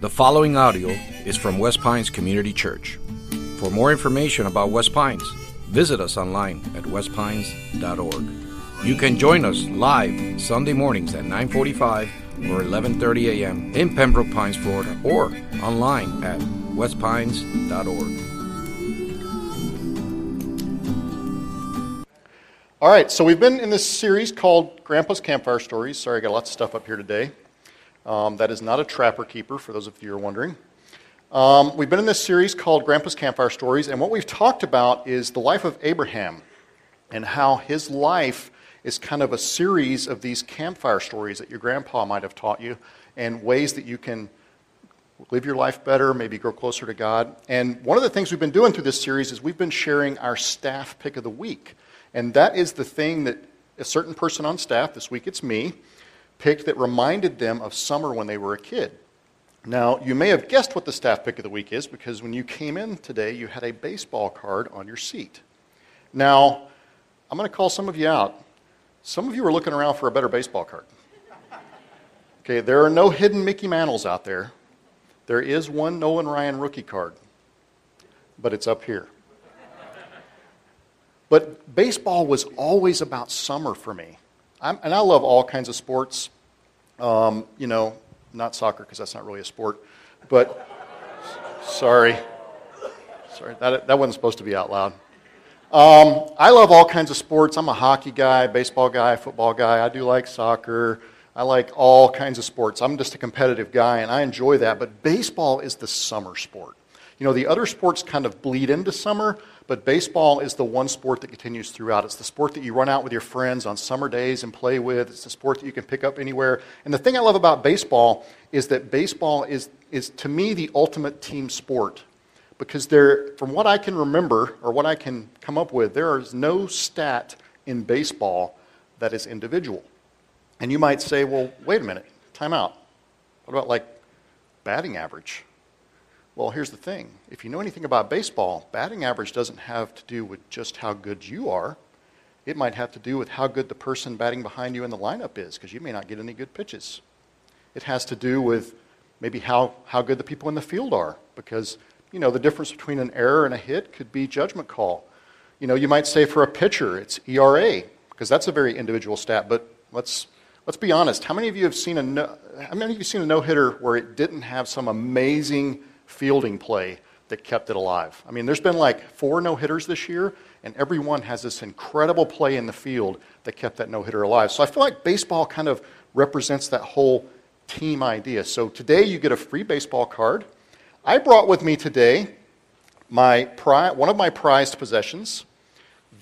The following audio is from West Pines Community Church. For more information about West Pines, visit us online at westpines.org. You can join us live Sunday mornings at 9:45 or 11:30 a.m. in Pembroke Pines, Florida, or online at westpines.org. All right, so we've been in this series called Grandpa's Campfire Stories. Sorry, I got lots of stuff up here today. That is not a trapper keeper, for those of you who are wondering. We've been in this series called Grandpa's Campfire Stories, and what we've talked about is the life of Abraham and how his life is kind of a series of these campfire stories that your grandpa might have taught you and ways that you can live your life better, maybe grow closer to God. And one of the things we've been doing through this series is we've been sharing our staff pick of the week, and that is the thing that a certain person on staff, this week it's me, picked that reminded them of summer when they were a kid. Now, you may have guessed what the staff pick of the week is because when you came in today, you had a baseball card on your seat. Now, I'm going to call some of you out. Some of you are looking around for a better baseball card. Okay, there are no hidden Mickey Mantles out there. There is one Nolan Ryan rookie card, but it's up here. But baseball was always about summer for me. And I love all kinds of sports, not soccer because that's not really a sport, but sorry, that wasn't supposed to be out loud. I love all kinds of sports. I'm a hockey guy, baseball guy, football guy. I do like soccer. I like all kinds of sports. I'm just a competitive guy, and I enjoy that, but baseball is the summer sport. You know, the other sports kind of bleed into summer, but baseball is the one sport that continues throughout. It's the sport that you run out with your friends on summer days and play with. It's the sport that you can pick up anywhere. And the thing I love about baseball is that baseball is to me, the ultimate team sport. Because there, from what I can remember or what I can come up with, there is no stat in baseball that is individual. And you might say, well, wait a minute, time out. What about like batting average? Well, here's the thing. If you know anything about baseball, batting average doesn't have to do with just how good you are. It might have to do with how good the person batting behind you in the lineup is, because you may not get any good pitches. It has to do with maybe how good the people in the field are, because, you know, the difference between an error and a hit could be judgment call. You know, you might say for a pitcher, it's ERA, because that's a very individual stat, but let's be honest. How many of you have seen a no-hitter where it didn't have some amazing fielding play that kept it alive? I mean, there's been like 4 no-hitters this year, and every one has this incredible play in the field that kept that no-hitter alive. So I feel like baseball kind of represents that whole team idea. So today you get a free baseball card. I brought with me today one of my prized possessions.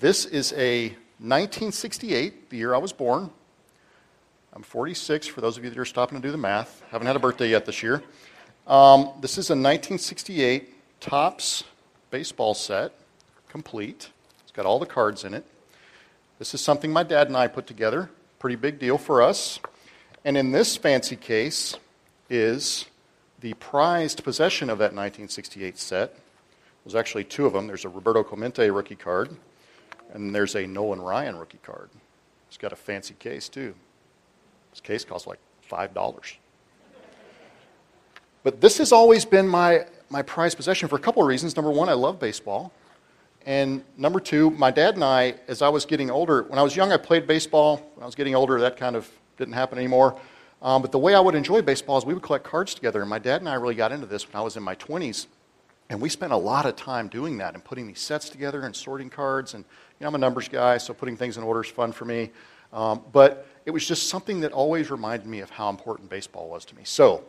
This is a 1968, the year I was born. I'm 46, for those of you that are stopping to do the math. Haven't had a birthday yet this year. This is a 1968 Topps baseball set, complete. It's got all the cards in it. This is something my dad and I put together. Pretty big deal for us. And in this fancy case is the prized possession of that 1968 set. There's actually 2 of them. There's a Roberto Clemente rookie card, and there's a Nolan Ryan rookie card. It's got a fancy case, too. This case costs like $5. But this has always been my prized possession for a couple of reasons. Number one, I love baseball. And number two, my dad and I, as I was getting older, when I was young, I played baseball. When I was getting older, that kind of didn't happen anymore. But the way I would enjoy baseball is we would collect cards together. And my dad and I really got into this when I was in my 20s. And we spent a lot of time doing that and putting these sets together and sorting cards. And you know, I'm a numbers guy, so putting things in order is fun for me. But it was just something that always reminded me of how important baseball was to me. So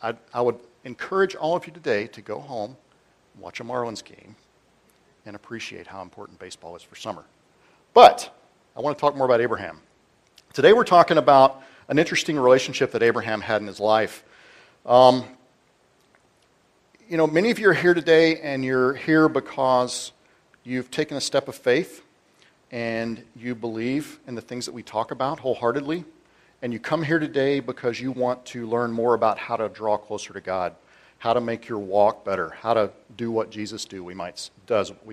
I would encourage all of you today to go home, watch a Marlins game, and appreciate how important baseball is for summer. But I want to talk more about Abraham. Today we're talking about an interesting relationship that Abraham had in his life. You know, many of you are here today, and you're here because you've taken a step of faith, and you believe in the things that we talk about wholeheartedly. And you come here today because you want to learn more about how to draw closer to God, how to make your walk better, how to do what Jesus does, we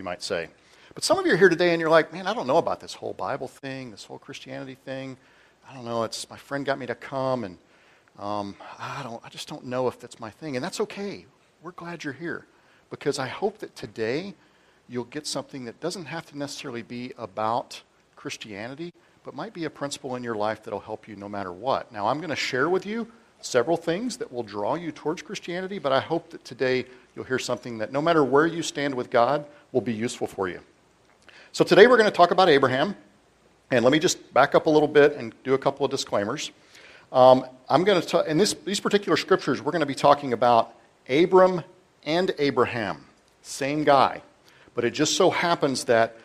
might say. But some of you are here today and you're like, man, I don't know about this whole Bible thing, this whole Christianity thing. I don't know, my friend got me to come and I just don't know if that's my thing. And that's okay. We're glad you're here, because I hope that today you'll get something that doesn't have to necessarily be about Christianity, but might be a principle in your life that'll help you no matter what. Now, I'm going to share with you several things that will draw you towards Christianity, but I hope that today you'll hear something that no matter where you stand with God will be useful for you. So today we're going to talk about Abraham, and let me just back up a little bit and do a couple of disclaimers. I'm going to in these particular scriptures, we're going to be talking about Abram and Abraham, same guy, but it just so happens that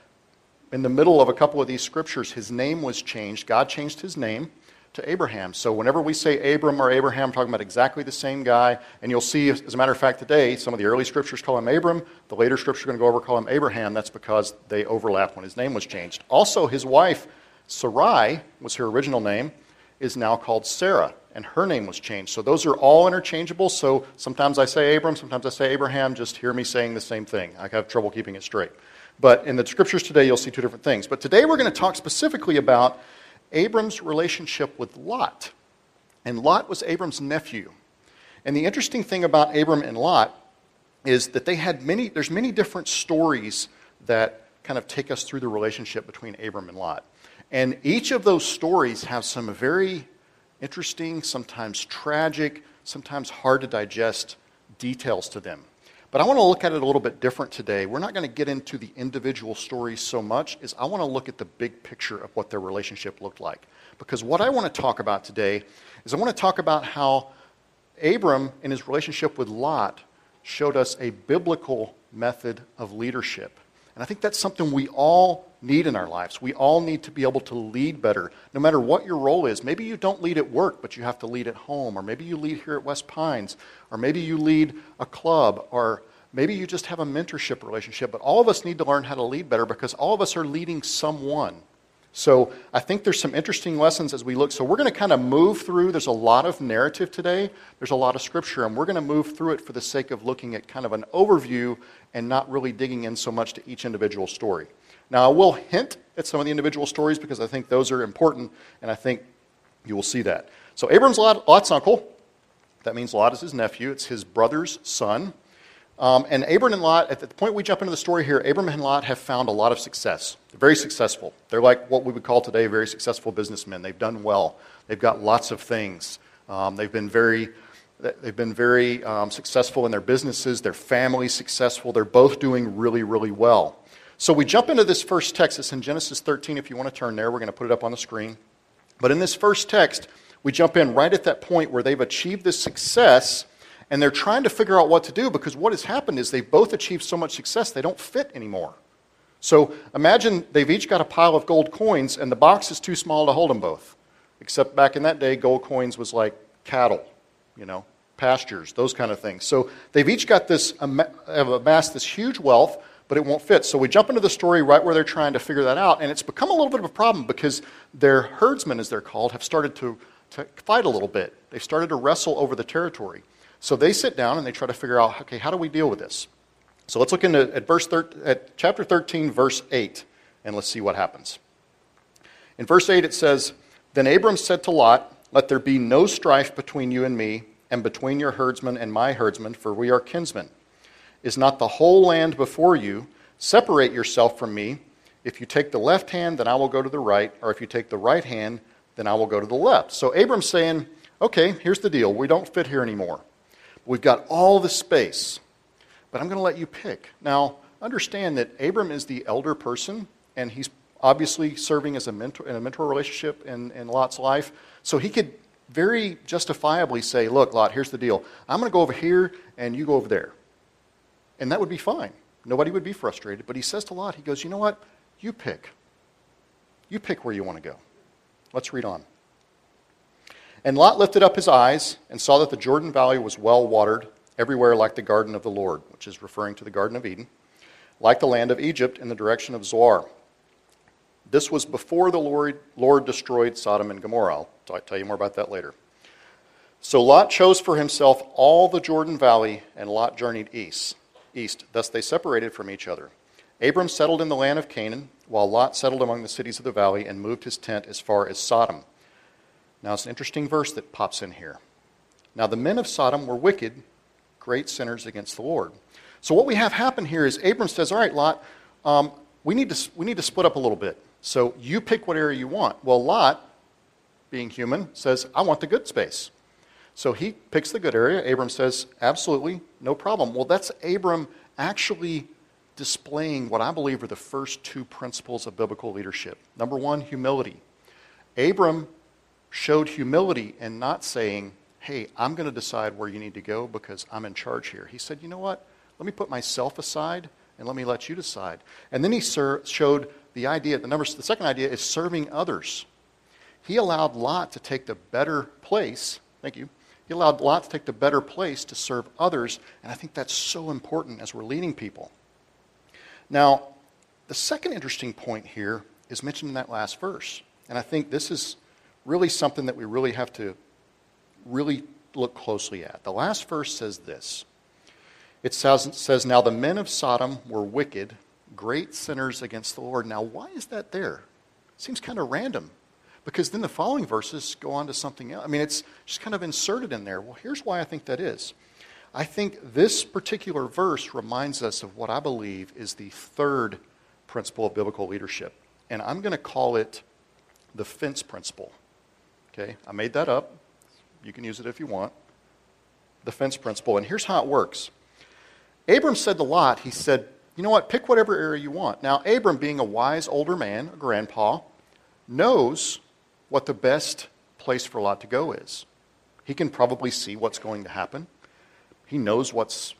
in the middle of a couple of these scriptures, his name was changed. God changed his name to Abraham. So whenever we say Abram or Abraham, we're talking about exactly the same guy. And you'll see, as a matter of fact, today, some of the early scriptures call him Abram. The later scriptures are going to go over call him Abraham. That's because they overlap when his name was changed. Also, his wife, Sarai, was her original name, is now called Sarah, and her name was changed. So those are all interchangeable. So sometimes I say Abram, sometimes I say Abraham. Just hear me saying the same thing. I have trouble keeping it straight. But in the scriptures today, you'll see two different things. But today we're going to talk specifically about Abram's relationship with Lot. And Lot was Abram's nephew. And the interesting thing about Abram and Lot is that they had there's many different stories that kind of take us through the relationship between Abram and Lot. And each of those stories have some very interesting, sometimes tragic, sometimes hard to digest details to them. But I want to look at it a little bit different today. We're not going to get into the individual stories so much, as I want to look at the big picture of what their relationship looked like. Because what I want to talk about today is I want to talk about how Abram, in his relationship with Lot, showed us a biblical method of leadership. And I think that's something we all need in our lives. We all need to be able to lead better, no matter what your role is. Maybe you don't lead at work, but you have to lead at home, or maybe you lead here at West Pines, or maybe you lead a club, or maybe you just have a mentorship relationship. But all of us need to learn how to lead better, because all of us are leading someone. So I think there's some interesting lessons as we look. So we're going to kind of move through. There's a lot of narrative today. There's a lot of scripture, and we're going to move through it for the sake of looking at kind of an overview and not really digging in so much to each individual story. Now, I will hint at some of the individual stories because I think those are important, and I think you will see that. So Abram's Lot's uncle. That means Lot is his nephew. It's his brother's son. And Abram and Lot, at the point we jump into the story here, Abram and Lot have found a lot of success. They're very successful. They're like what we would call today very successful businessmen. They've done well. They've got lots of things. They've been very successful in their businesses. Their family's successful. They're both doing really, really well. So we jump into this first text. It's in Genesis 13. If you want to turn there, we're going to put it up on the screen. But in this first text, we jump in right at that point where they've achieved this success. And they're trying to figure out what to do, because what has happened is they've both achieved so much success they don't fit anymore. So imagine they've each got a pile of gold coins and the box is too small to hold them both. Except back in that day, gold coins was like cattle, pastures, those kind of things. So they've each got have amassed this huge wealth, but it won't fit. So we jump into the story right where they're trying to figure that out, and it's become a little bit of a problem because their herdsmen, as they're called, have started to fight a little bit. They've started to wrestle over the territory. So they sit down and they try to figure out, okay, how do we deal with this? So let's look at chapter 13, verse 8, and let's see what happens. In verse 8 it says, "Then Abram said to Lot, 'Let there be no strife between you and me, and between your herdsmen and my herdsmen, for we are kinsmen. Is not the whole land before you? Separate yourself from me. If you take the left hand, then I will go to the right, or if you take the right hand, then I will go to the left.'" So Abram's saying, okay, here's the deal. We don't fit here anymore. We've got all the space, but I'm going to let you pick. Now, understand that Abram is the elder person, and he's obviously serving as a mentor in a mentor relationship in Lot's life. So he could very justifiably say, "Look, Lot, here's the deal. I'm going to go over here, and you go over there." And that would be fine. Nobody would be frustrated. But he says to Lot, he goes, "You know what? You pick. You pick where you want to go." Let's read on. "And Lot lifted up his eyes and saw that the Jordan Valley was well watered everywhere like the Garden of the Lord," which is referring to the Garden of Eden, "like the land of Egypt in the direction of Zoar. This was before the Lord destroyed Sodom and Gomorrah." I'll tell you more about that later. "So Lot chose for himself all the Jordan Valley, and Lot journeyed east. Thus they separated from each other. Abram settled in the land of Canaan, while Lot settled among the cities of the valley and moved his tent as far as Sodom." Now, it's an interesting verse that pops in here. Now the men of Sodom were wicked, great sinners against the Lord. So what we have happen here is Abram says, all right, Lot, we need to split up a little bit. So you pick what area you want. Well, Lot, being human, says, I want the good space. So he picks the good area. Abram says, absolutely, no problem. Well, that's Abram actually displaying what I believe are the first two principles of biblical leadership. Number one, humility. Abram showed humility in not saying, hey, I'm going to decide where you need to go because I'm in charge here. He said, you know what? Let me put myself aside and let me let you decide. And then he showed the idea, the second idea is serving others. He allowed Lot to take the better place. Thank you. He allowed Lot to take the better place to serve others, and I think that's so important as we're leading people. Now, the second interesting point here is mentioned in that last verse, and I think this is really something that we really have to really look closely at. The last verse says this. It says, now the men of Sodom were wicked, great sinners against the Lord. Now, why is that there? It seems kind of random. Because then the following verses go on to something else. I mean, it's just kind of inserted in there. Well, here's why I think that is. I think this particular verse reminds us of what I believe is the third principle of biblical leadership. And I'm going to call it the fence principle. Okay, I made that up. You can use it if you want. The fence principle. And here's how it works. Abram said to Lot, he said, you know what, pick whatever area you want. Now, Abram, being a wise older man, a grandpa, knows what the best place for Lot to go is. He can probably see what's going to happen. He knows what's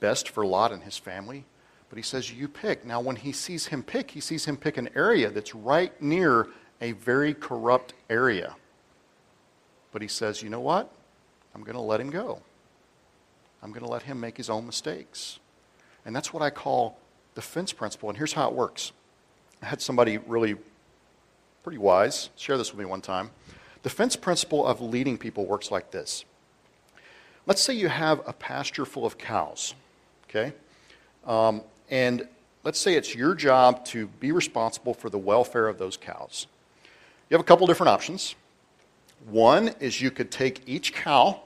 best for Lot and his family, but he says, you pick. Now, when he sees him pick an area that's right near a very corrupt area. But he says, you know what? I'm going to let him go. I'm going to let him make his own mistakes. And that's what I call the fence principle, and here's how it works. I had somebody really pretty wise share this with me one time. The fence principle of leading people works like this. Let's say you have a pasture full of cows, okay? And let's say it's your job to be responsible for the welfare of those cows. You have a couple different options. One is you could take each cow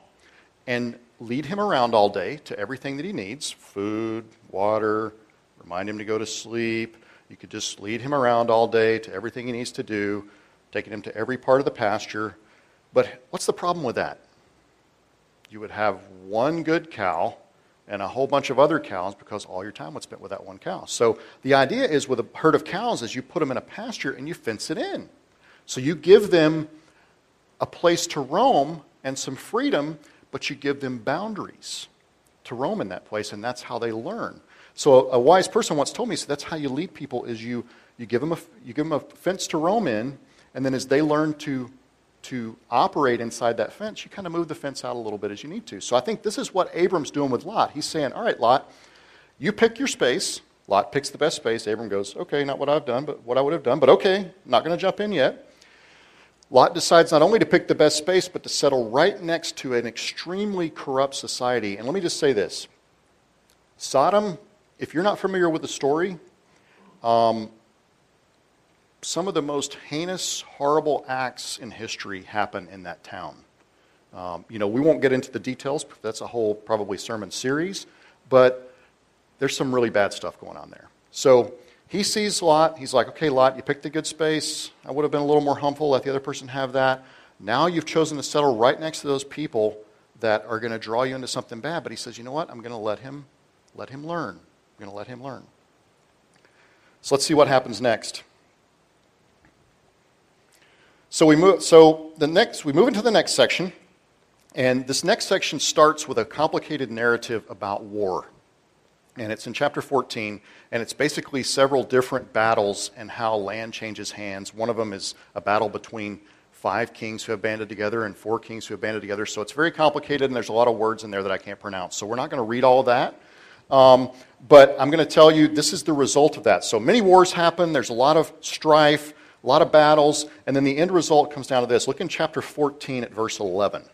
and lead him around all day to everything that he needs, food, water, remind him to go to sleep. You could just lead him around all day to everything he needs to do, taking him to every part of the pasture. But what's the problem with that? You would have one good cow and a whole bunch of other cows because all your time was spent with that one cow. So the idea is with a herd of cows is you put them in a pasture and you fence it in. So you give them a place to roam and some freedom, but you give them boundaries to roam in that place, and that's how they learn. So a wise person once told me, so that's how you lead people is you give them a fence to roam in, and then as they learn to operate inside that fence, you kind of move the fence out a little bit as you need to. So I think this is what Abram's doing with Lot. He's saying, all right, Lot, you pick your space. Lot picks the best space. Abram goes, okay, not what I've done, but what I would have done, but okay, not going to jump in yet. Lot decides not only to pick the best space, but to settle right next to an extremely corrupt society. And let me just say this. Sodom, if you're not familiar with the story, some of the most heinous, horrible acts in history happen in that town. We won't get into the details, but that's a whole probably sermon series, but there's some really bad stuff going on there. So he sees Lot. He's like, okay, Lot, you picked the good space. I would have been a little more humble. Let the other person have that. Now you've chosen to settle right next to those people that are going to draw you into something bad. But he says, you know what? I'm going to let him learn. I'm going to let him learn. So let's see what happens next. So we move into the next section, and this next section starts with a complicated narrative about war. And it's in chapter 14, and it's basically several different battles and how land changes hands. One of them is a battle between 5 kings who have banded together and 4 kings who have banded together. So it's very complicated, and there's a lot of words in there that I can't pronounce. So we're not going to read all of that. But I'm going to tell you this is the result of that. So many wars happen. There's a lot of strife, a lot of battles, and then the end result comes down to this. Look in chapter 14 at verse 11.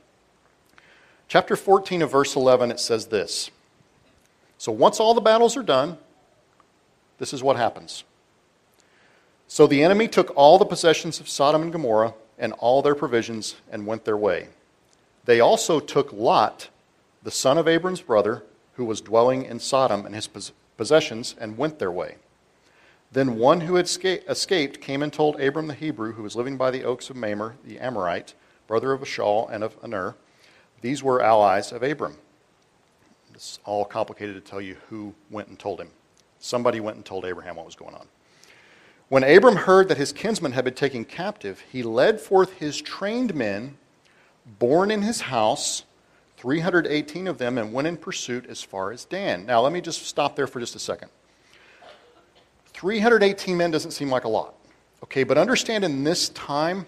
Chapter 14 of verse 11, it says this. So once all the battles are done, this is what happens. So the enemy took all the possessions of Sodom and Gomorrah and all their provisions and went their way. They also took Lot, the son of Abram's brother, who was dwelling in Sodom, and his possessions, and went their way. Then one who had escaped came and told Abram the Hebrew, who was living by the oaks of Mamre, the Amorite, brother of Eshcol and of Aner. These were allies of Abram. It's all complicated to tell you who went and told him. Somebody went and told Abraham what was going on. When Abram heard that his kinsmen had been taken captive, he led forth his trained men, born in his house, 318 of them, and went in pursuit as far as Dan. Now, let me just stop there for just a second. 318 men doesn't seem like a lot. Okay, but understand in this time,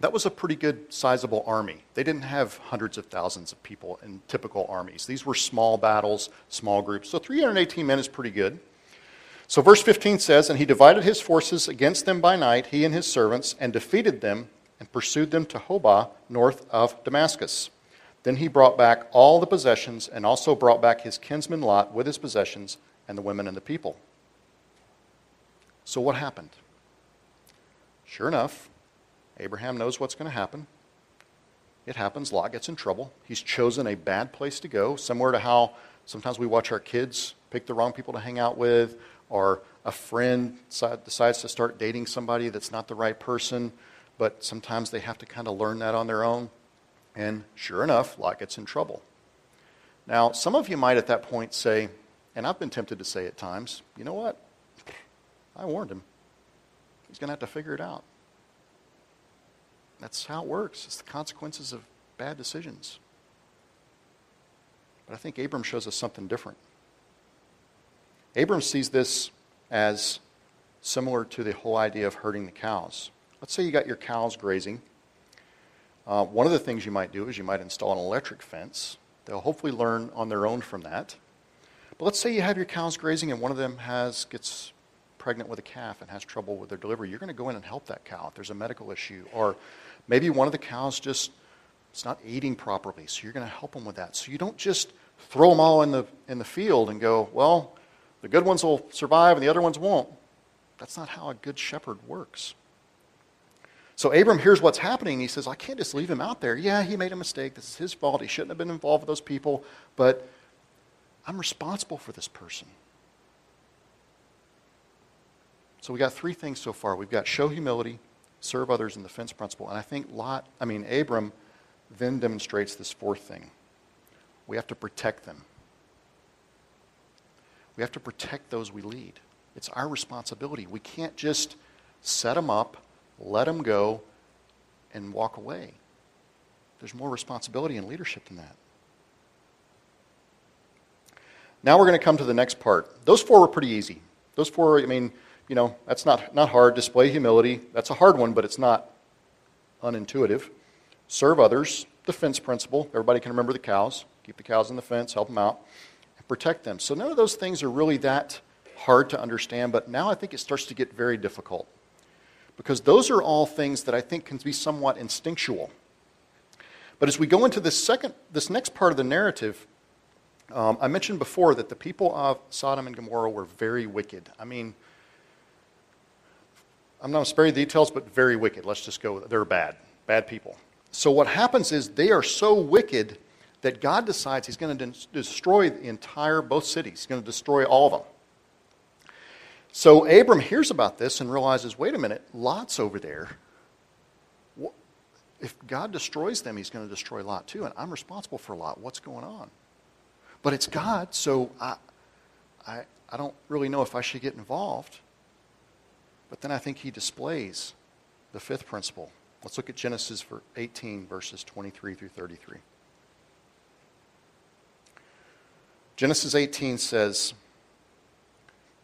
that was a pretty good sizable army. They didn't have hundreds of thousands of people in typical armies. These were small battles, small groups. So 318 men is pretty good. So verse 15 says, and he divided his forces against them by night, he and his servants, and defeated them and pursued them to Hobah, north of Damascus. Then he brought back all the possessions and also brought back his kinsman Lot with his possessions and the women and the people. So what happened? Sure enough, Abraham knows what's going to happen. It happens. Lot gets in trouble. He's chosen a bad place to go, similar to how sometimes we watch our kids pick the wrong people to hang out with, or a friend decides to start dating somebody that's not the right person, but sometimes they have to kind of learn that on their own. And sure enough, Lot gets in trouble. Now, some of you might at that point say, and I've been tempted to say at times, you know what? I warned him. He's going to have to figure it out. That's how it works. It's the consequences of bad decisions. But I think Abram shows us something different. Abram sees this as similar to the whole idea of herding the cows. Let's say you got your cows grazing. One of the things you might do is you might install an electric fence. They'll hopefully learn on their own from that. But let's say you have your cows grazing and one of them gets pregnant with a calf and has trouble with their delivery. You're going to go in and help that cow if there's a medical issue. Or maybe one of the cows it's not eating properly, so you're going to help them with that. So you don't just throw them all in the field and go, well, the good ones will survive and the other ones won't. That's not how a good shepherd works. So Abram hears what's happening. He says, I can't just leave him out there. Yeah, he made a mistake. This is his fault. He shouldn't have been involved with those people, but I'm responsible for this person. So we got three things so far. We've got show humility, serve others, and the fence principle. And I think Abram then demonstrates this fourth thing. We have to protect them. We have to protect those we lead. It's our responsibility. We can't just set them up, let them go, and walk away. There's more responsibility and leadership than that. Now we're going to come to the next part. Those four were pretty easy. Those four, you know, that's not hard. Display humility. That's a hard one, but it's not unintuitive. Serve others. The fence principle. Everybody can remember the cows. Keep the cows in the fence. Help them out. And protect them. So none of those things are really that hard to understand, but now I think it starts to get very difficult. Because those are all things that I think can be somewhat instinctual. But as we go into this next part of the narrative, I mentioned before that the people of Sodom and Gomorrah were very wicked. I'm not going to spare you the details, but very wicked. Let's just go, they're bad people. So what happens is they are so wicked that God decides he's going to destroy the entire, both cities. He's going to destroy all of them. So Abram hears about this and realizes, wait a minute, Lot's over there. If God destroys them, he's going to destroy Lot too, and I'm responsible for Lot. What's going on? But it's God, so I don't really know if I should get involved. But then I think he displays the fifth principle. Let's look at Genesis 18, verses 23 through 33. Genesis 18 says,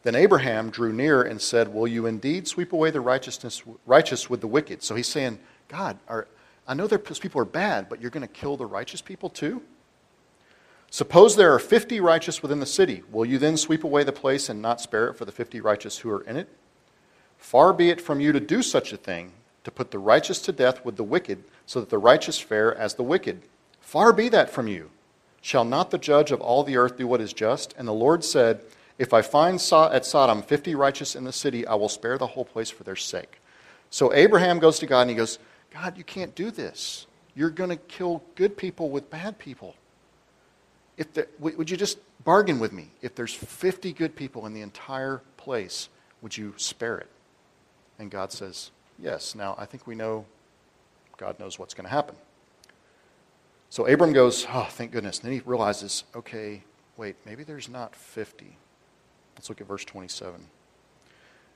Then Abraham drew near and said, Will you indeed sweep away the righteous with the wicked? So he's saying, God, I know those people are bad, but you're going to kill the righteous people too? Suppose there are 50 righteous within the city. Will you then sweep away the place and not spare it for the 50 righteous who are in it? Far be it from you to do such a thing, to put the righteous to death with the wicked, so that the righteous fare as the wicked. Far be that from you. Shall not the judge of all the earth do what is just? And the Lord said, If I find at Sodom 50 righteous in the city, I will spare the whole place for their sake. So Abraham goes to God and he goes, God, you can't do this. you're going to kill good people with bad people. If there, would you just bargain with me? If there's 50 good people in the entire place, would you spare it? And God says, yes. Now, I think we know God knows what's going to happen. So Abram goes, oh, thank goodness. And then he realizes, okay, wait, maybe there's not 50. Let's look at verse 27.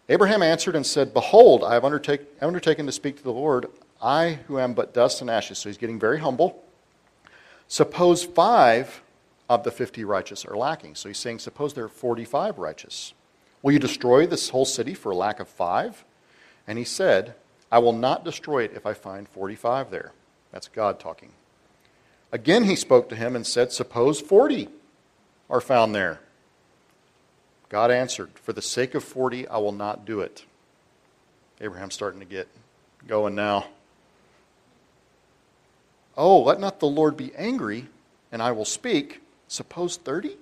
Abraham answered and said, behold, I have undertaken to speak to the Lord, I who am but dust and ashes. So he's getting very humble. Suppose 5 of the 50 righteous are lacking. So he's saying, suppose there are 45 righteous. Will you destroy this whole city for lack of 5? And he said, I will not destroy it if I find 45 there. That's God talking. Again he spoke to him and said, suppose 40 are found there. God answered, for the sake of 40, I will not do it. Abraham's starting to get going now. Oh, let not the Lord be angry, and I will speak. Suppose 30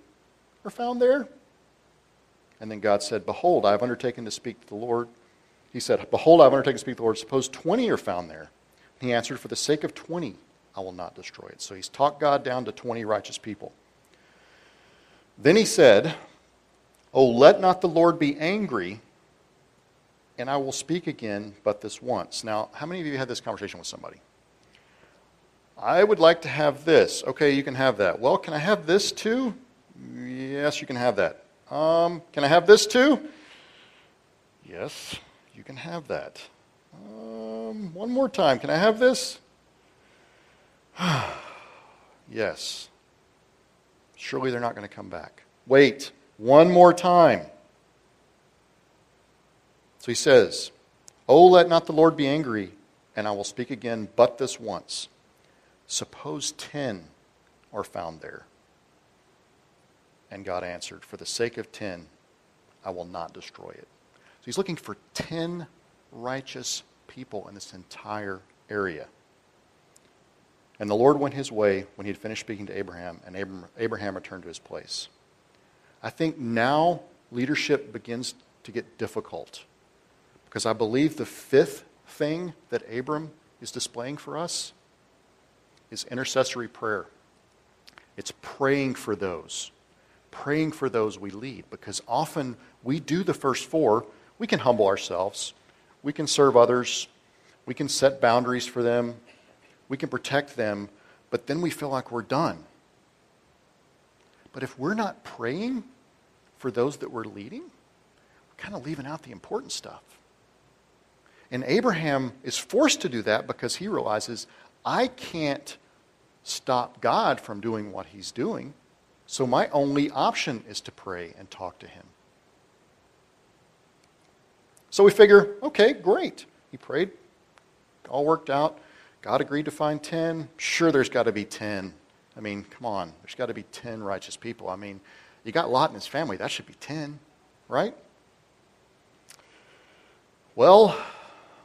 are found there? And then God said, behold, I have undertaken to speak to the Lord. He said, behold, I have undertaken to speak to the Lord. Suppose 20 are found there. And he answered, for the sake of 20, I will not destroy it. So he's talked God down to 20 righteous people. Then he said, oh, let not the Lord be angry, and I will speak again but this once. Now, how many of you had this conversation with somebody? I would like to have this. Okay, you can have that. Well, can I have this too? Yes, you can have that. Can I have this too? Yes, you can have that. One more time. Can I have this? Yes. Surely they're not going to come back. Wait. One more time. So he says, oh, let not the Lord be angry, and I will speak again but this once. Suppose 10 are found there. And God answered, for the sake of 10, I will not destroy it. So he's looking for 10 righteous people in this entire area. And the Lord went his way when he had finished speaking to Abraham, and Abraham returned to his place. I think now leadership begins to get difficult, because I believe the fifth thing that Abram is displaying for us is intercessory prayer. It's praying for those we lead, because often we do the first four. We can humble ourselves. We can serve others. We can set boundaries for them. We can protect them, but then we feel like we're done. But if we're not praying for those that we're leading, we're kind of leaving out the important stuff. And Abraham is forced to do that because he realizes, I can't stop God from doing what he's doing, so my only option is to pray and talk to him. So we figure, okay, great. He prayed, all worked out. God agreed to find 10. Sure, there's got to be 10. I mean, come on. There's got to be 10 righteous people. I mean, you got Lot and his family. That should be 10, right? Well,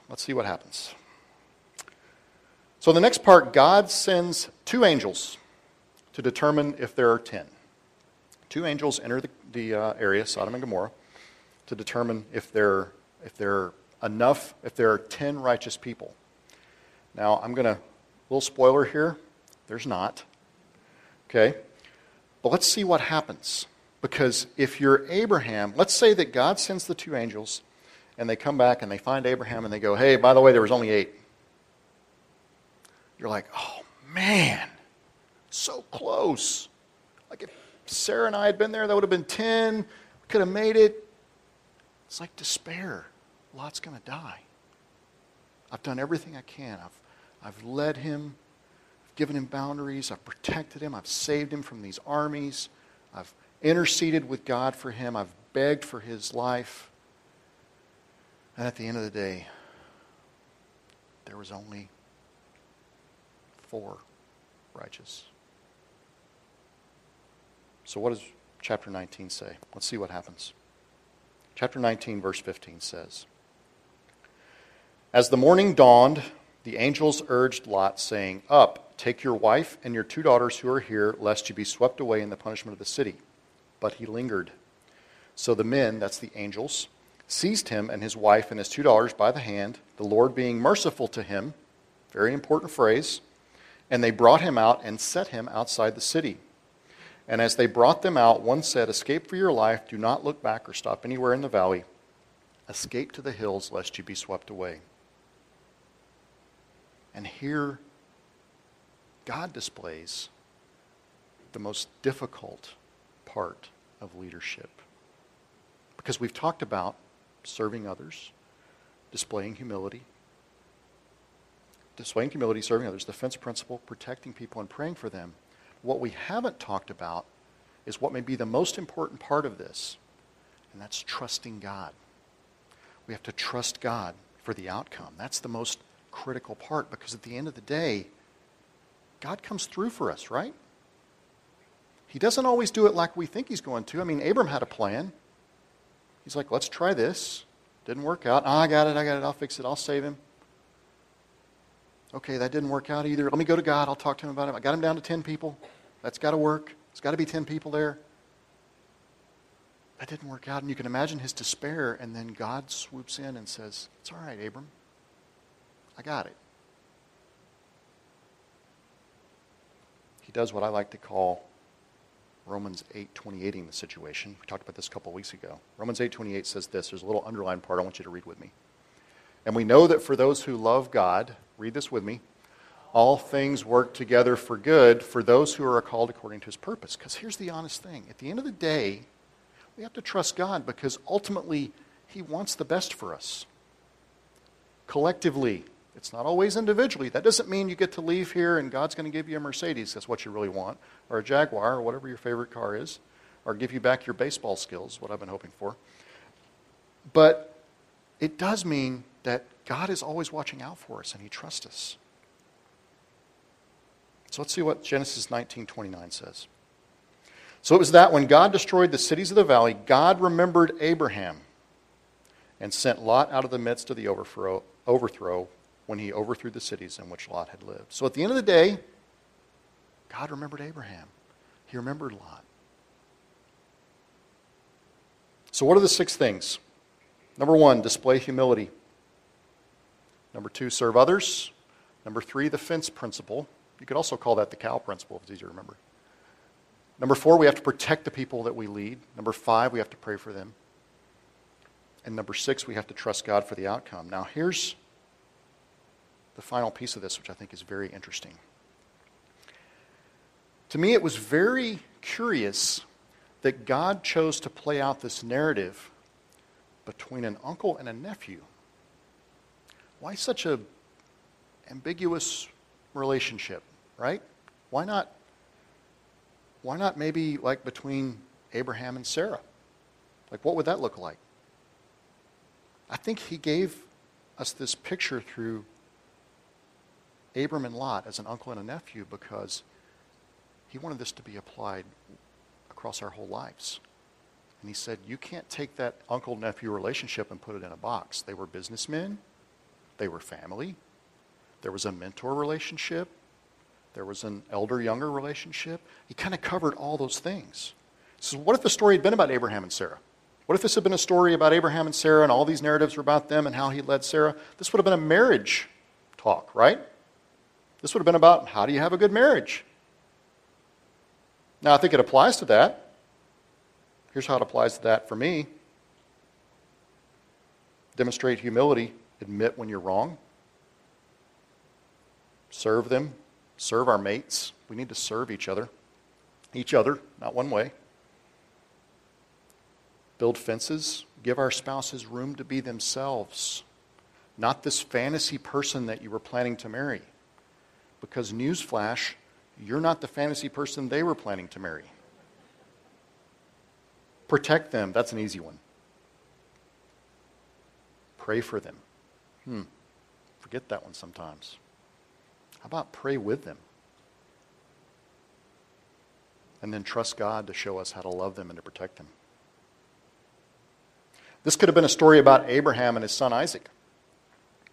let's see what happens. So the next part, God sends 2 angels to determine if there are 10. 2 angels enter the area, Sodom and Gomorrah, to determine if there are 10 righteous people. Now, I'm going to, little spoiler here, there's not. Okay, but let's see what happens. Because if you're Abraham, let's say that God sends the 2 angels and they come back and they find Abraham and they go, hey, by the way, there was only 8. You're like, oh man, so close. Like if Sarah and I had been there, that would have been 10. We could have made it. It's like despair. Lot's going to die. I've done everything I can. I've led him. Given him boundaries, I've protected him, I've saved him from these armies, I've interceded with God for him, I've begged for his life. And at the end of the day, there was only 4 righteous. So what does chapter 19 say? Let's see what happens. Chapter 19, verse 15 says, as the morning dawned, the angels urged Lot, saying, up, take your wife and your 2 daughters who are here, lest you be swept away in the punishment of the city. But he lingered. So the men, that's the angels, seized him and his wife and his 2 daughters by the hand, the Lord being merciful to him. Very important phrase. And they brought him out and set him outside the city. And as they brought them out, one said, "Escape for your life. Do not look back or stop anywhere in the valley. Escape to the hills, lest you be swept away." And here, God displays the most difficult part of leadership. Because we've talked about serving others, displaying humility, serving others, defense principle, protecting people, and praying for them. What we haven't talked about is what may be the most important part of this, and that's trusting God. We have to trust God for the outcome. That's the most critical part, because at the end of the day, God comes through for us, right? He doesn't always do it like we think he's going to. I mean, Abram had a plan. He's like, let's try this. Didn't work out. I got it. I'll fix it. I'll save him. Okay, that didn't work out either. Let me go to God. I'll talk to him about it. I got him down to 10 people. That's got to work. It's got to be 10 people there. That didn't work out. And you can imagine his despair. And then God swoops in and says, it's all right, Abram. I got it. He does what I like to call Romans 8:28ing the situation. We talked about this a couple weeks ago. Romans 8:28 says this. There's a little underlined part I want you to read with me. And we know that for those who love God, read this with me, all things work together for good for those who are called according to his purpose. Because here's the honest thing. At the end of the day, we have to trust God because ultimately he wants the best for us. Collectively, it's not always individually. That doesn't mean you get to leave here and God's going to give you a Mercedes. That's what you really want. Or a Jaguar or whatever your favorite car is. Or give you back your baseball skills, what I've been hoping for. But it does mean that God is always watching out for us and he trusts us. So let's see what Genesis 19:29 says. So it was that when God destroyed the cities of the valley, God remembered Abraham and sent Lot out of the midst of the overthrow when he overthrew the cities in which Lot had lived. So at the end of the day, God remembered Abraham. He remembered Lot. So what are the 6 things? Number 1, display humility. Number 2, serve others. Number 3, the fence principle. You could also call that the cow principle if it's easier to remember. Number 4, we have to protect the people that we lead. Number 5, we have to pray for them. And number 6, we have to trust God for the outcome. Now here's the final piece of this, which I think is very interesting. To me, it was very curious that God chose to play out this narrative between an uncle and a nephew. Why such an ambiguous relationship, right? Why not maybe like between Abraham and Sarah? Like what would that look like? I think he gave us this picture through Abram and Lot as an uncle and a nephew because he wanted this to be applied across our whole lives. And he said, you can't take that uncle-nephew relationship and put it in a box. They were businessmen. They were family. There was a mentor relationship. There was an elder-younger relationship. He kind of covered all those things. So what if the story had been about Abraham and Sarah? What if this had been a story about Abraham and Sarah and all these narratives were about them and how he led Sarah? This would have been a marriage talk, right? This would have been about how do you have a good marriage? Now, I think it applies to that. Here's how it applies to that for me. Demonstrate humility. Admit when you're wrong. Serve them. Serve our mates. We need to serve each other. Each other, not one way. Build fences. Give our spouses room to be themselves. Not this fantasy person that you were planning to marry. Because newsflash, you're not the fantasy person they were planning to marry. Protect them. That's an easy one. Pray for them. Forget that one sometimes. How about pray with them? And then trust God to show us how to love them and to protect them. This could have been a story about Abraham and his son Isaac.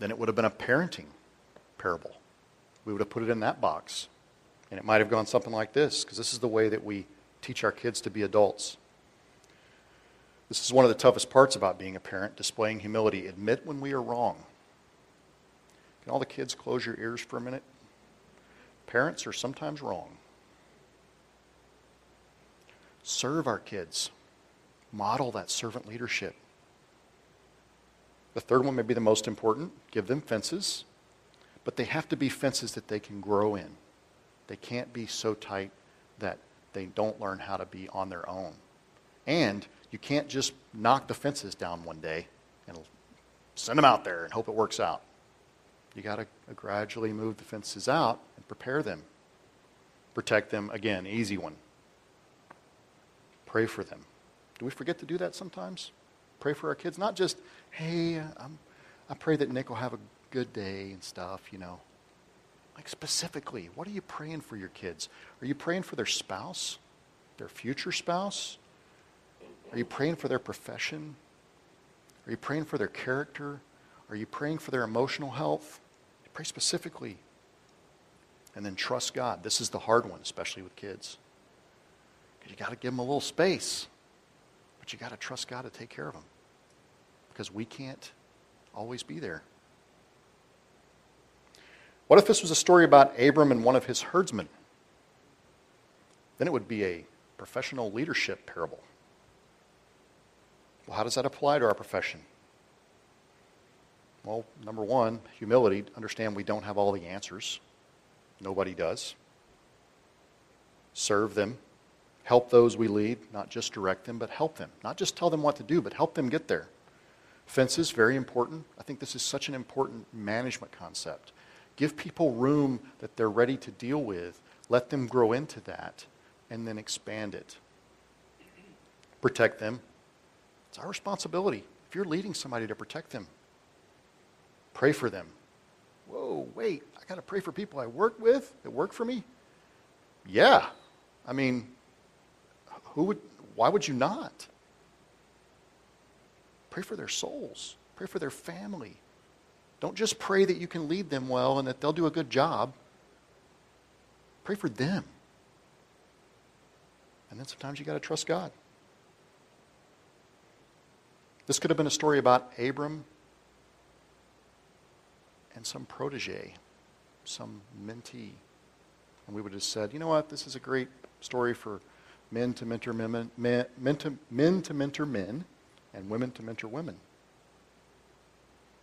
Then it would have been a parenting parable. We would have put it in that box. And it might have gone something like this, because this is the way that we teach our kids to be adults. This is one of the toughest parts about being a parent, displaying humility. Admit when we are wrong. Can all the kids close your ears for a minute? Parents are sometimes wrong. Serve our kids. Model that servant leadership. The third one may be the most important. Give them fences. But they have to be fences that they can grow in. They can't be so tight that they don't learn how to be on their own. And you can't just knock the fences down one day and send them out there and hope it works out. You got to gradually move the fences out and prepare them. Protect them, again, easy one. Pray for them. Do we forget to do that sometimes? Pray for our kids, not just, hey, I pray that Nick will have a good day and stuff, you know. Like specifically, what are you praying for your kids? Are you praying for their spouse, their future spouse? Are you praying for their profession? Are you praying for their character? Are you praying for their emotional health? Pray specifically. And then trust God. This is the hard one, especially with kids. You got to give them a little space, but you got to trust God to take care of them because we can't always be there. What if this was a story about Abram and one of his herdsmen? Then it would be a professional leadership parable. Well, how does that apply to our profession? Well, number one, humility. Understand we don't have all the answers. Nobody does. Serve them. Help those we lead, not just direct them, but help them. Not just tell them what to do, but help them get there. Fences, very important. I think this is such an important management concept. Give people room that they're ready to deal with. Let them grow into that and then expand it. Protect them. It's our responsibility. If you're leading somebody, to protect them. Pray for them. Whoa, wait, I got to pray for people I work with that work for me? Yeah. I mean, why would you not? Pray for their souls. Pray for their family. Don't just pray that you can lead them well and that they'll do a good job. Pray for them. And then sometimes you got to trust God. This could have been a story about Abram and some protege, some mentee. And we would have said, you know what, this is a great story for men to mentor men, men to mentor men, and women to mentor women.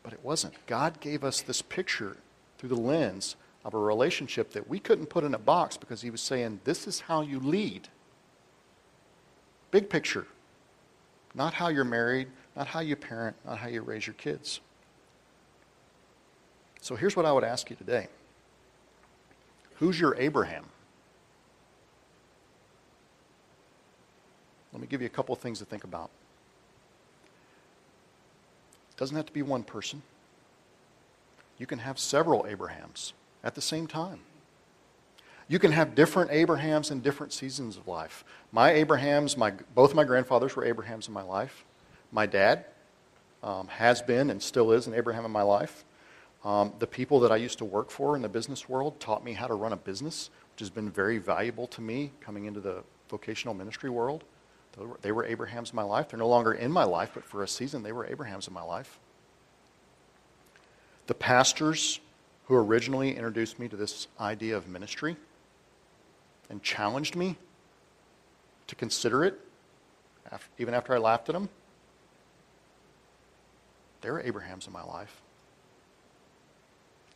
But it wasn't. God gave us this picture through the lens of a relationship that we couldn't put in a box because he was saying, this is how you lead. Big picture. Not how you're married, not how you parent, not how you raise your kids. So here's what I would ask you today. Who's your Abraham? Let me give you a couple of things to think about. It doesn't have to be one person. You can have several Abrahams at the same time. You can have different Abrahams in different seasons of life. My Abrahams, both my grandfathers were Abrahams in my life. My dad has been and still is an Abraham in my life. The people that I used to work for in the business world taught me how to run a business, which has been very valuable to me coming into the vocational ministry world. They were Abrahams in my life. They're no longer in my life, but for a season, they were Abrahams in my life. The pastors who originally introduced me to this idea of ministry and challenged me to consider it, even after I laughed at them, they were Abrahams in my life.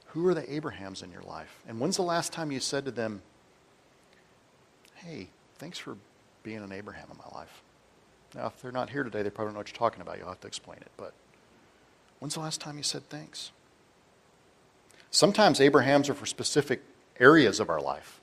Who are the Abrahams in your life? And when's the last time you said to them, hey, thanks for being an Abraham in my life? Now, if they're not here today, they probably don't know what you're talking about. You'll have to explain it. But when's the last time you said thanks? Sometimes Abrahams are for specific areas of our life.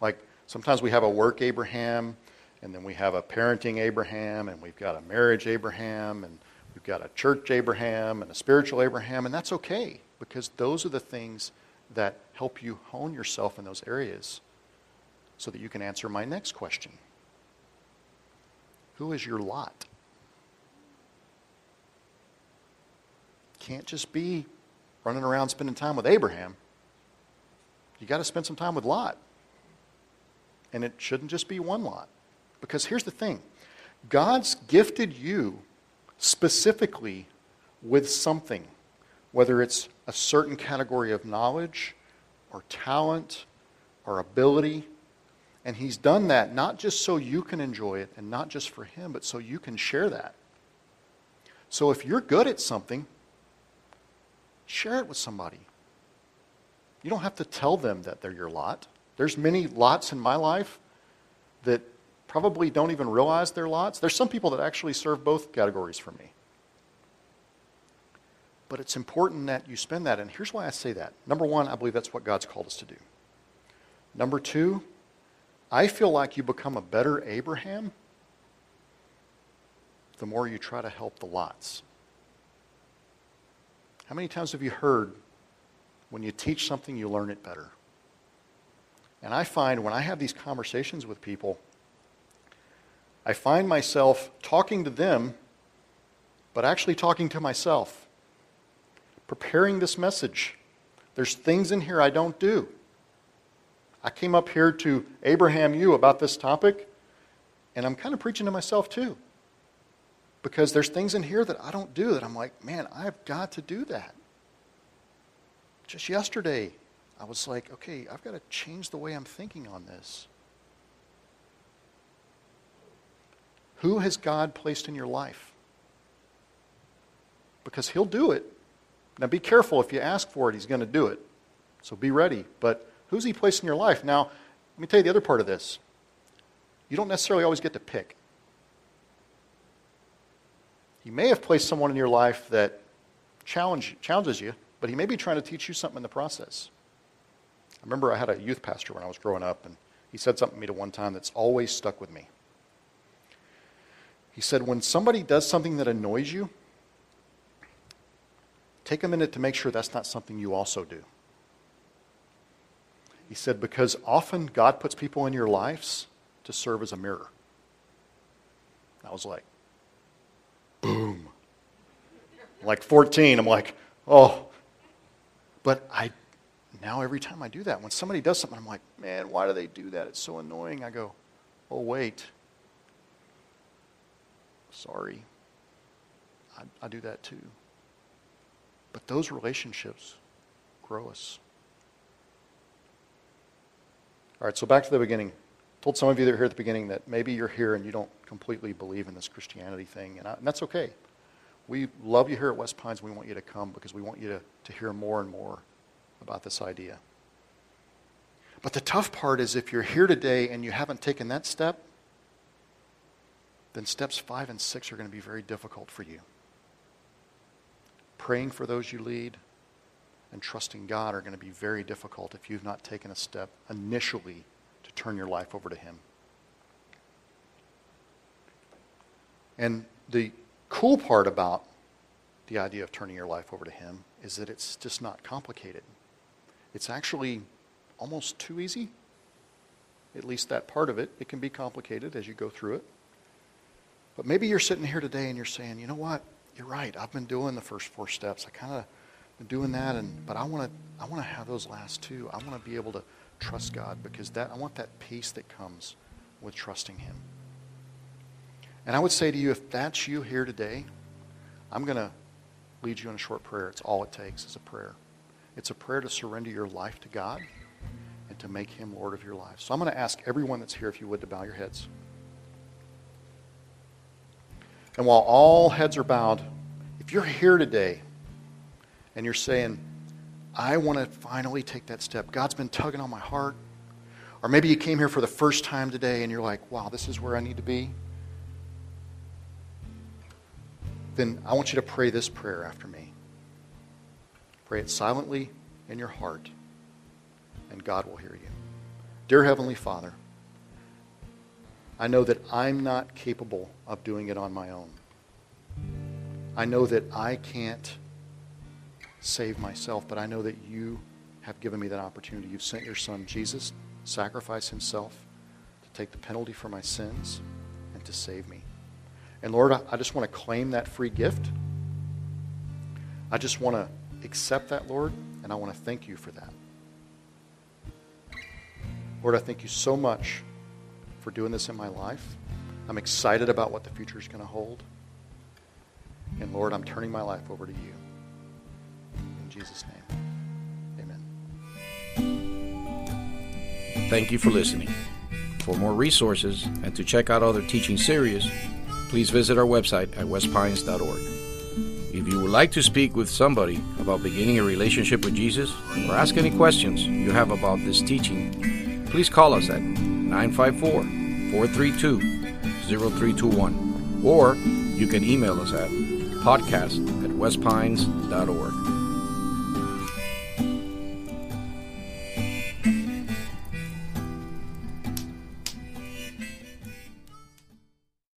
Like sometimes we have a work Abraham, and then we have a parenting Abraham, and we've got a marriage Abraham, and we've got a church Abraham, and a spiritual Abraham, and that's okay because those are the things that help you hone yourself in those areas. So that you can answer my next question. Who is your Lot? Can't just be running around spending time with Abraham. You got to spend some time with Lot. And it shouldn't just be one Lot. Because here's the thing. God's gifted you specifically with something. Whether it's a certain category of knowledge, or talent or ability. And he's done that not just so you can enjoy it and not just for him, but so you can share that. So if you're good at something, share it with somebody. You don't have to tell them that they're your lot. There's many lots in my life that probably don't even realize they're lots. There's some people that actually serve both categories for me. But it's important that you spend that. And here's why I say that. Number one, I believe that's what God's called us to do. Number two, I feel like you become a better Abraham the more you try to help the lots. How many times have you heard, when you teach something, you learn it better? And I find when I have these conversations with people, I find myself talking to them, but actually talking to myself. Preparing this message. There's things in here I don't do. I came up here to Abraham you about this topic, and I'm kind of preaching to myself too. Because there's things in here that I don't do that I'm like, man, I've got to do that. Just yesterday, I was like, okay, I've got to change the way I'm thinking on this. Who has God placed in your life? Because he'll do it. Now be careful, if you ask for it, he's going to do it. So be ready. But who's he placed in your life? Now, let me tell you the other part of this. You don't necessarily always get to pick. He may have placed someone in your life that challenges you, but he may be trying to teach you something in the process. I remember I had a youth pastor when I was growing up, and he said something to me one time that's always stuck with me. He said, when somebody does something that annoys you, take a minute to make sure that's not something you also do. He said, because often God puts people in your lives to serve as a mirror. And I was like, boom. Like 14, I'm like, oh. But now every time I do that, when somebody does something, I'm like, man, why do they do that? It's so annoying. I go, oh, wait. Sorry. I do that too. But those relationships grow us. All right, so back to the beginning. I told some of you that were here at the beginning that maybe you're here and you don't completely believe in this Christianity thing, and that's okay. We love you here at West Pines. We want you to come because we want you to hear more and more about this idea. But the tough part is if you're here today and you haven't taken that step, then steps 5 and 6 are going to be very difficult for you. Praying for those you lead and trusting God are going to be very difficult if you've not taken a step initially to turn your life over to Him. And the cool part about the idea of turning your life over to Him is that it's just not complicated. It's actually almost too easy, at least that part of it. It can be complicated as you go through it. But maybe you're sitting here today and you're saying, you know what, you're right, I've been doing the first 4 steps. I kind of been doing that, but I want to have those last 2. I want to be able to trust God because I want that peace that comes with trusting Him. And I would say to you, if that's you here today, I'm going to lead you in a short prayer. It's all it takes is a prayer. It's a prayer to surrender your life to God and to make Him Lord of your life. So I'm going to ask everyone that's here, if you would, to bow your heads. And while all heads are bowed, if you're here today and you're saying, I want to finally take that step. God's been tugging on my heart. Or maybe you came here for the first time today and you're like, wow, this is where I need to be. Then I want you to pray this prayer after me. Pray it silently in your heart, and God will hear you. Dear Heavenly Father, I know that I'm not capable of doing it on my own. I know that I can't save myself, but I know that you have given me that opportunity. You've sent your Son, Jesus, to sacrifice Himself to take the penalty for my sins and to save me. And Lord, I just want to claim that free gift. I just want to accept that, Lord, and I want to thank you for that. Lord, I thank you so much for doing this in my life. I'm excited about what the future is going to hold. And Lord, I'm turning my life over to you. In Jesus' name, amen. Thank you for listening. For more resources and to check out other teaching series, please visit our website at westpines.org. If you would like to speak with somebody about beginning a relationship with Jesus or ask any questions you have about this teaching, please call us at 954-432-0321, or you can email us at podcast@westpines.org.